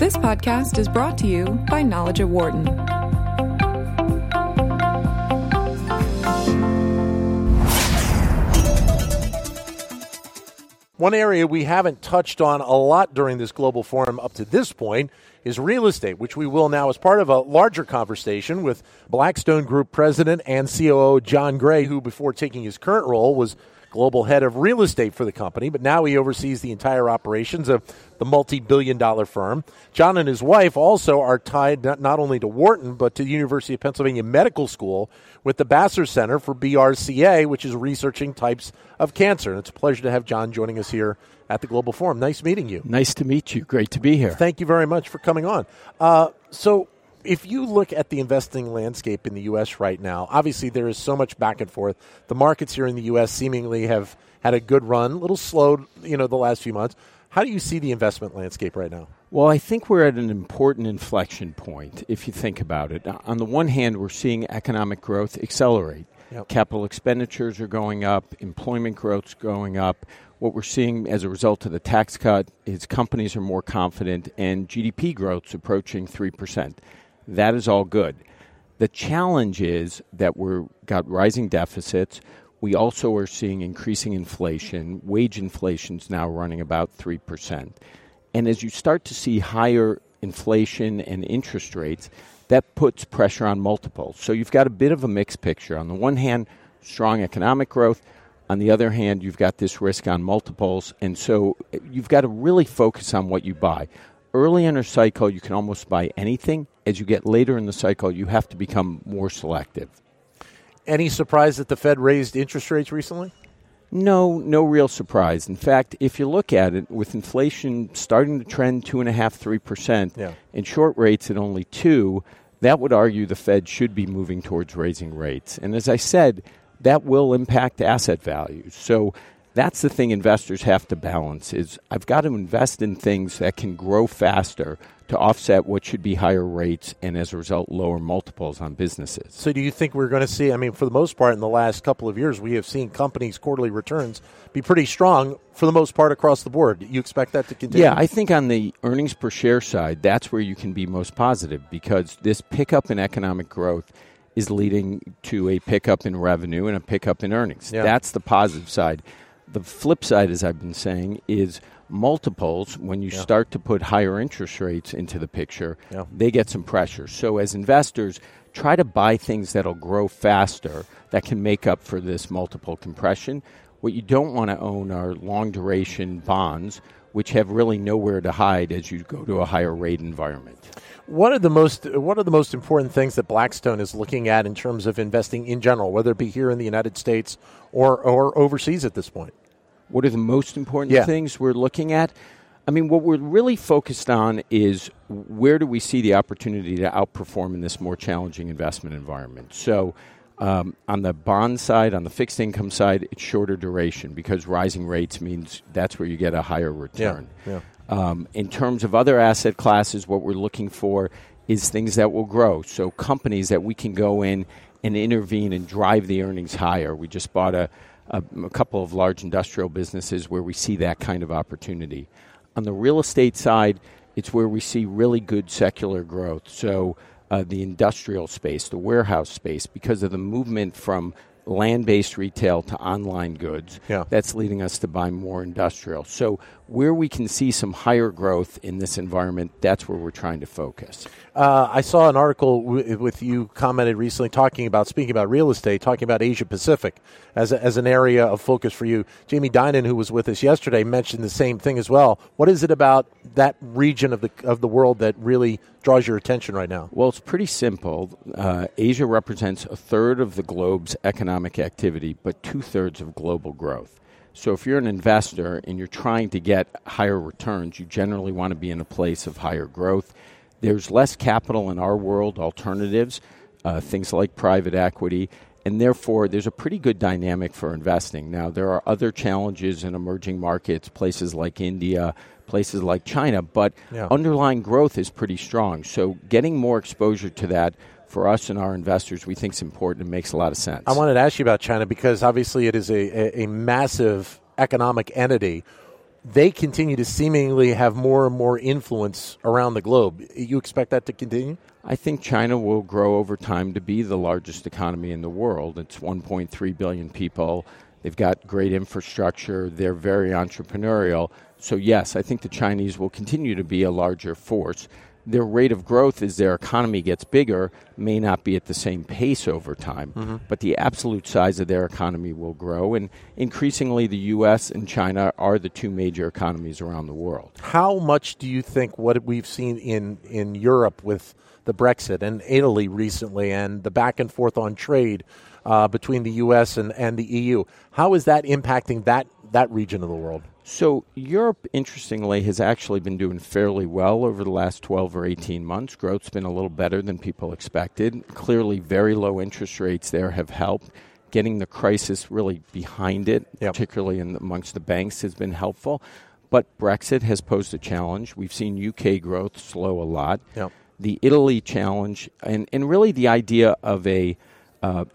This podcast is brought to you by Knowledge at Wharton. One area we haven't touched on a lot during this global forum up to this point is real estate, which we will now as part of a larger conversation with Blackstone Group President and COO John Gray, who before taking his current role was global head of real estate for the company, but now he oversees the entire operations of the multi-billion-dollar firm. John and his wife also are tied not only to Wharton, but to the University of Pennsylvania Medical School with the Basser Center for BRCA, which is researching types of cancer. And it's a pleasure to have John joining us here at the Global Forum. Nice meeting you. Nice to meet you. Great to be here. Thank you very much for coming on. So if you look at the investing landscape in the U.S. right now, obviously there is so much back and forth. The markets here in the U.S. seemingly have had a good run, a little slowed, the last few months. How do you see the investment landscape right now? Well, I think we're at an important inflection point, if you think about it. On the one hand, we're seeing economic growth accelerate. Yep. Capital expenditures are going up. Employment growth's going up. What we're seeing as a result of the tax cut is companies are more confident, and GDP growth's approaching 3%. That is all good. The challenge is that we've got rising deficits. We also are seeing increasing inflation. Wage inflation's now running about 3%. And as you start to see higher inflation and interest rates, that puts pressure on multiples. So you've got a bit of a mixed picture. On the one hand, strong economic growth. On the other hand, you've got this risk on multiples. And so you've got to really focus on what you buy. Early in a cycle, you can almost buy anything. As you get later in the cycle, you have to become more selective. Any surprise that the Fed raised interest rates recently? No real surprise. In fact, if you look at it, with inflation starting to trend 2.5%, 3%, and short rates at only 2%, that would argue the Fed should be moving towards raising rates. And as I said, that will impact asset values. So that's the thing investors have to balance is I've got to invest in things that can grow faster to offset what should be higher rates and, as a result, lower multiples on businesses. So do you think we're going to see, for the most part in the last couple of years, we have seen companies' quarterly returns be pretty strong for the most part across the board. You expect that to continue? Yeah, I think on the earnings per share side, that's where you can be most positive because this pickup in economic growth is leading to a pickup in revenue and a pickup in earnings. Yeah. That's the positive side. The flip side, as I've been saying, is multiples, when you start to put higher interest rates into the picture, they get some pressure. So as investors, try to buy things that'll grow faster that can make up for this multiple compression. What you don't want to own are long-duration bonds, which have really nowhere to hide as you go to a higher rate environment. What are the most important things that Blackstone is looking at in terms of investing in general, whether it be here in the United States or overseas at this point? What are the most important things we're looking at? What we're really focused on is where do we see the opportunity to outperform in this more challenging investment environment? So on the bond side, on the fixed income side, it's shorter duration because rising rates means that's where you get a higher return. Yeah. In terms of other asset classes, what we're looking for is things that will grow. So companies that we can go in and intervene and drive the earnings higher. We just bought a couple of large industrial businesses where we see that kind of opportunity. On the real estate side, it's where we see really good secular growth. So the industrial space, the warehouse space, because of the movement from land-based retail to online goods, that's leading us to buy more industrial. So where we can see some higher growth in this environment, that's where we're trying to focus. I saw an article with you commented recently speaking about real estate, talking about Asia-Pacific as an area of focus for you. Jamie Dinan, who was with us yesterday, mentioned the same thing as well. What is it about that region of the world that really draws your attention right now? Well, it's pretty simple. Asia represents a third of the globe's economic activity, but 2/3 of global growth. So if you're an investor and you're trying to get higher returns, you generally want to be in a place of higher growth. There's less capital in our world, alternatives, things like private equity, and therefore there's a pretty good dynamic for investing. Now, there are other challenges in emerging markets, places like India, places like China, but underlying growth is pretty strong. So getting more exposure to that for us and our investors, we think it's important and makes a lot of sense. I wanted to ask you about China because obviously it is a massive economic entity. they continue to seemingly have more and more influence around the globe. You expect that to continue? I think China will grow over time to be the largest economy in the world. It's 1.3 billion people. They've got great infrastructure. They're very entrepreneurial. So yes, I think the Chinese will continue to be a larger force. Their rate of growth as their economy gets bigger may not be at the same pace over time, mm-hmm. but the absolute size of their economy will grow. And increasingly, the U.S. and China are the two major economies around the world. How much do you think what we've seen in Europe with the Brexit and Italy recently and the back and forth on trade between the U.S. and the EU, how is that impacting that region of the world? So Europe, interestingly, has actually been doing fairly well over the last 12 or 18 months. Growth's been a little better than people expected. Clearly, very low interest rates there have helped. Getting the crisis really behind it, yep. particularly amongst the banks, has been helpful. But Brexit has posed a challenge. We've seen UK growth slow a lot. Yep. The Italy challenge, and really the idea of a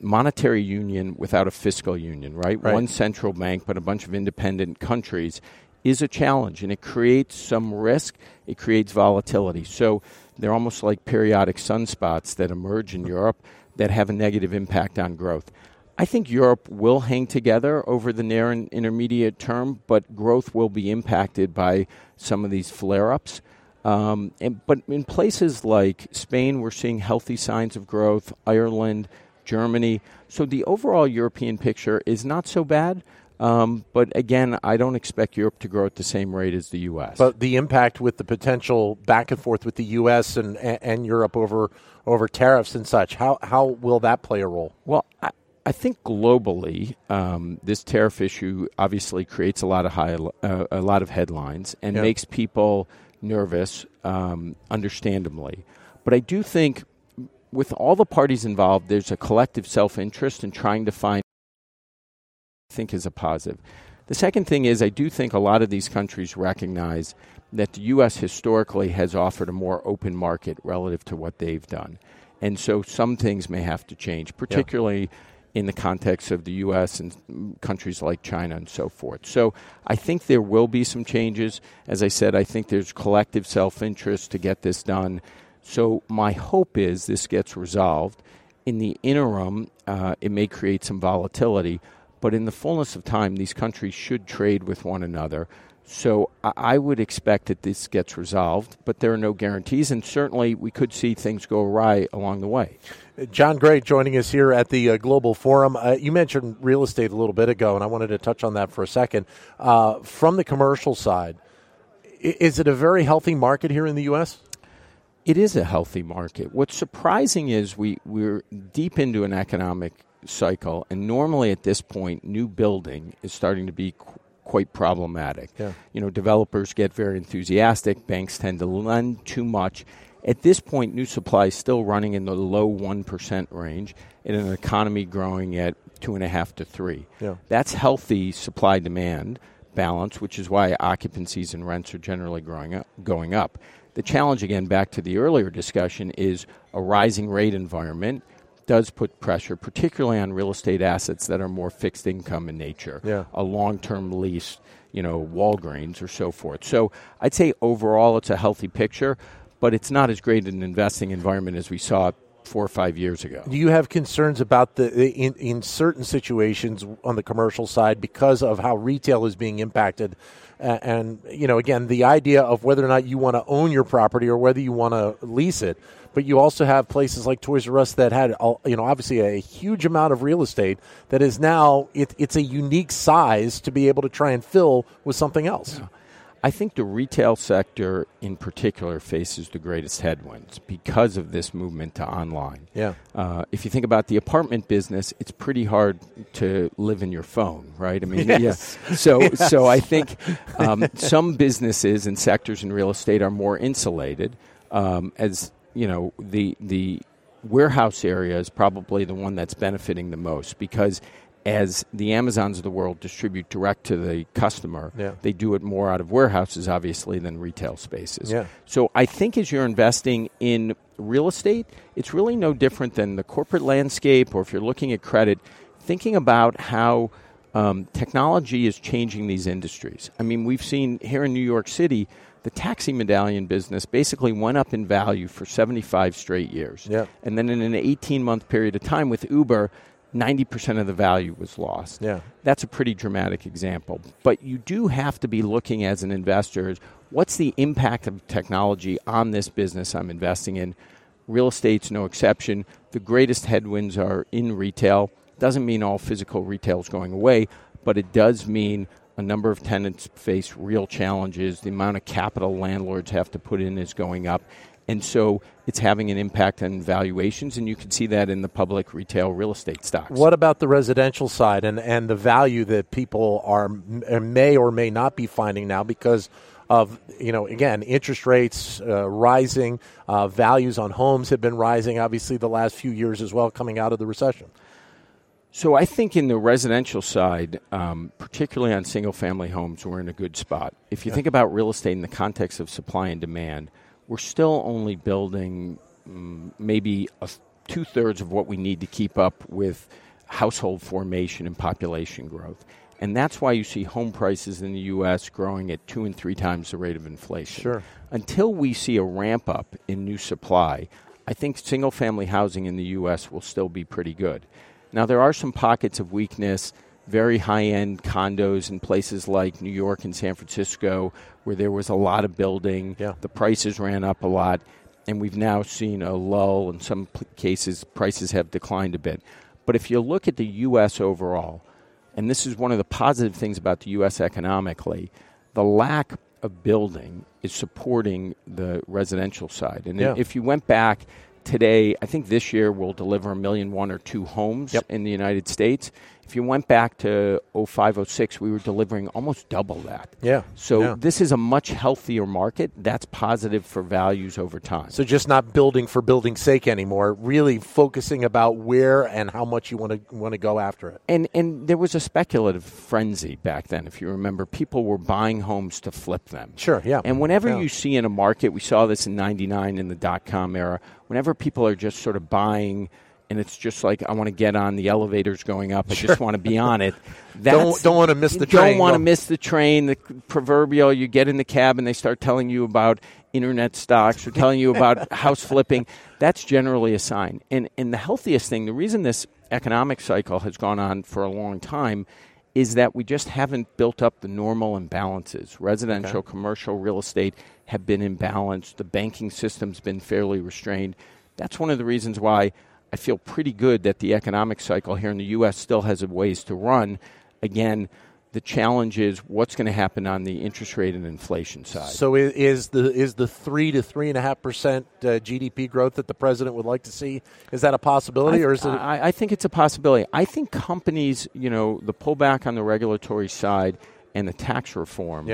monetary union without a fiscal union, right? One central bank, but a bunch of independent countries, is a challenge, and it creates some risk. It creates volatility. So they're almost like periodic sunspots that emerge in Europe that have a negative impact on growth. I think Europe will hang together over the near and intermediate term, but growth will be impacted by some of these flare-ups. But in places like Spain, we're seeing healthy signs of growth, Ireland, Germany. So the overall European picture is not so bad. But again, I don't expect Europe to grow at the same rate as the U.S. But the impact with the potential back and forth with the U.S. and Europe over tariffs and such, how will that play a role? Well, I think globally, this tariff issue obviously creates a lot of headlines and yeah. makes people nervous, understandably. But I do think with all the parties involved, there's a collective self-interest in trying to find what I think is a positive. The second thing is I do think a lot of these countries recognize that the U.S. historically has offered a more open market relative to what they've done. And so some things may have to change, particularly in the context of the U.S. and countries like China and so forth. So I think there will be some changes. As I said, I think there's collective self-interest to get this done. So my hope is this gets resolved. In the interim, it may create some volatility, but in the fullness of time, these countries should trade with one another. So I would expect that this gets resolved, but there are no guarantees, and certainly we could see things go awry along the way. John Gray joining us here at the Global Forum. You mentioned real estate a little bit ago, and I wanted to touch on that for a second. From the commercial side, is it a very healthy market here in the U.S.? It is a healthy market. What's surprising is we're deep into an economic cycle, and normally at this point, new building is starting to be quite problematic. Yeah. You know, developers get very enthusiastic. Banks tend to lend too much. At this point, new supply is still running in the low 1% range in an economy growing at 2.5 to 3. Yeah. That's healthy supply-demand balance, which is why occupancies and rents are generally going up. The challenge, again, back to the earlier discussion, is a rising rate environment does put pressure, particularly on real estate assets that are more fixed income in nature, yeah. a long-term lease, Walgreens or so forth. So I'd say overall it's a healthy picture, but it's not as great an investing environment as we saw 4 or 5 years ago. Do you have concerns about in certain situations on the commercial side because of how retail is being impacted? And, again, the idea of whether or not you want to own your property or whether you want to lease it. But you also have places like Toys R Us that had, obviously a huge amount of real estate that is now, it's a unique size to be able to try and fill with something else. Yeah. I think the retail sector in particular faces the greatest headwinds because of this movement to online. Yeah. If you think about the apartment business, it's pretty hard to live in your phone, right? I mean, yes. Yeah. So I think some businesses and sectors in real estate are more insulated. As you know, the warehouse area is probably the one that's benefiting the most because as the Amazons of the world distribute direct to the customer, yeah. they do it more out of warehouses, obviously, than retail spaces. Yeah. So I think as you're investing in real estate, it's really no different than the corporate landscape or if you're looking at credit, thinking about how Technology is changing these industries. I mean, we've seen here in New York City, the taxi medallion business basically went up in value for 75 straight years. Yeah. And then in an 18-month period of time with Uber, 90% of the value was lost. Yeah. That's a pretty dramatic example. But you do have to be looking as an investor, what's the impact of technology on this business I'm investing in? Real estate's no exception. The greatest headwinds are in retail. Doesn't mean all physical retail is going away, but it does mean a number of tenants face real challenges. The amount of capital landlords have to put in is going up. And so it's having an impact on valuations, and you can see that in the public retail real estate stocks. What about the residential side and the value that people may or may not be finding now because of, again, interest rates rising, values on homes have been rising, obviously, the last few years as well coming out of the recession? So I think in the residential side, particularly on single-family homes, we're in a good spot. If you think about real estate in the context of supply and demand, we're still only building maybe two-thirds of what we need to keep up with household formation and population growth. And that's why you see home prices in the U.S. growing at 2 and 3 times the rate of inflation. Sure. Until we see a ramp-up in new supply, I think single-family housing in the U.S. will still be pretty good. Now, there are some pockets of weakness, very high-end condos in places like New York and San Francisco where there was a lot of building, the prices ran up a lot, and we've now seen a lull. In some cases, prices have declined a bit. But if you look at the U.S. overall, and this is one of the positive things about the U.S. economically, the lack of building is supporting the residential side. And if you went back today, I think this year we'll deliver 1.1 or 1.2 million homes in the United States. If you went back to 05, 06, we were delivering almost double that. Yeah. So this is a much healthier market. That's positive for values over time. So just not building for building's sake anymore, really focusing about where and how much you want to go after it. And there was a speculative frenzy back then, if you remember. People were buying homes to flip them. Sure, yeah. And whenever you see in a market, we saw this in 99 in the dot-com era, whenever people are just sort of buying, and it's just like, I want to get on, the elevator's going up, I just want to be on it. Don't want to miss the train. Don't want to miss the train. The proverbial, you get in the cab and they start telling you about internet stocks or telling you about house flipping. That's generally a sign. And the healthiest thing, the reason this economic cycle has gone on for a long time is that we just haven't built up the normal imbalances. Residential, commercial, real estate have been imbalanced. The banking system's been fairly restrained. That's one of the reasons why I feel pretty good that the economic cycle here in the U.S. still has a ways to run. Again, the challenge is what's going to happen on the interest rate and inflation side. So is the 3 to 3.5% GDP growth that the president would like to see, is that a possibility? I think it's a possibility. I think companies, the pullback on the regulatory side and the tax reform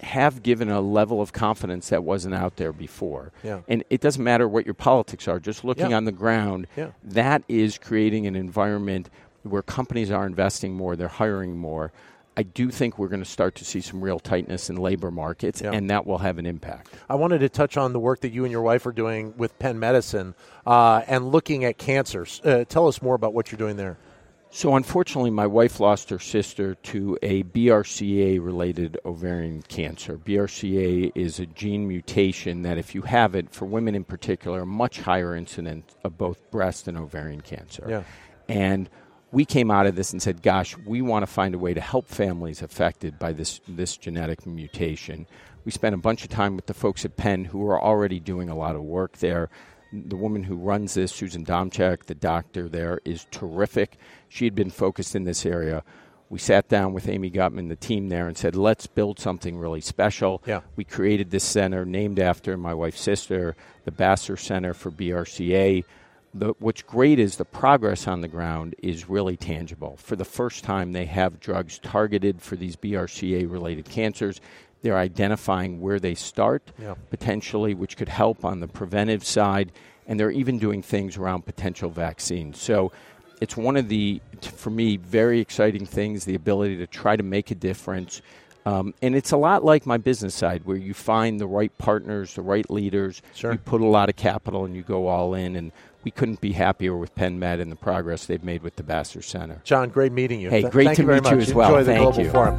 have given a level of confidence that wasn't out there before. Yeah. And it doesn't matter what your politics are, just looking on the ground, that is creating an environment where companies are investing more, they're hiring more. I do think we're going to start to see some real tightness in labor markets, and that will have an impact. I wanted to touch on the work that you and your wife are doing with Penn Medicine and looking at cancers. Tell us more about what you're doing there. So unfortunately, my wife lost her sister to a BRCA-related ovarian cancer. BRCA is a gene mutation that if you have it, for women in particular, a much higher incidence of both breast and ovarian cancer. Yeah. And we came out of this and said, gosh, we want to find a way to help families affected by this genetic mutation. We spent a bunch of time with the folks at Penn who are already doing a lot of work there. The woman who runs this, Susan Domchak, the doctor there, is terrific. She had been focused in this area. We sat down with Amy Gutman, the team there, and said, let's build something really special. Yeah. We created this center named after my wife's sister, the Basser Center for BRCA. What's great is the progress on the ground is really tangible. For the first time, they have drugs targeted for these BRCA-related cancers. They're identifying where they start, potentially, which could help on the preventive side. And they're even doing things around potential vaccines. So it's one of the, for me, very exciting things, the ability to try to make a difference. And it's a lot like my business side, where you find the right partners, the right leaders. Sure. You put a lot of capital and you go all in. And we couldn't be happier with PennMed and the progress they've made with the Basser Center. John, great meeting you. Hey, great to meet you as well. Enjoy the Global Forum.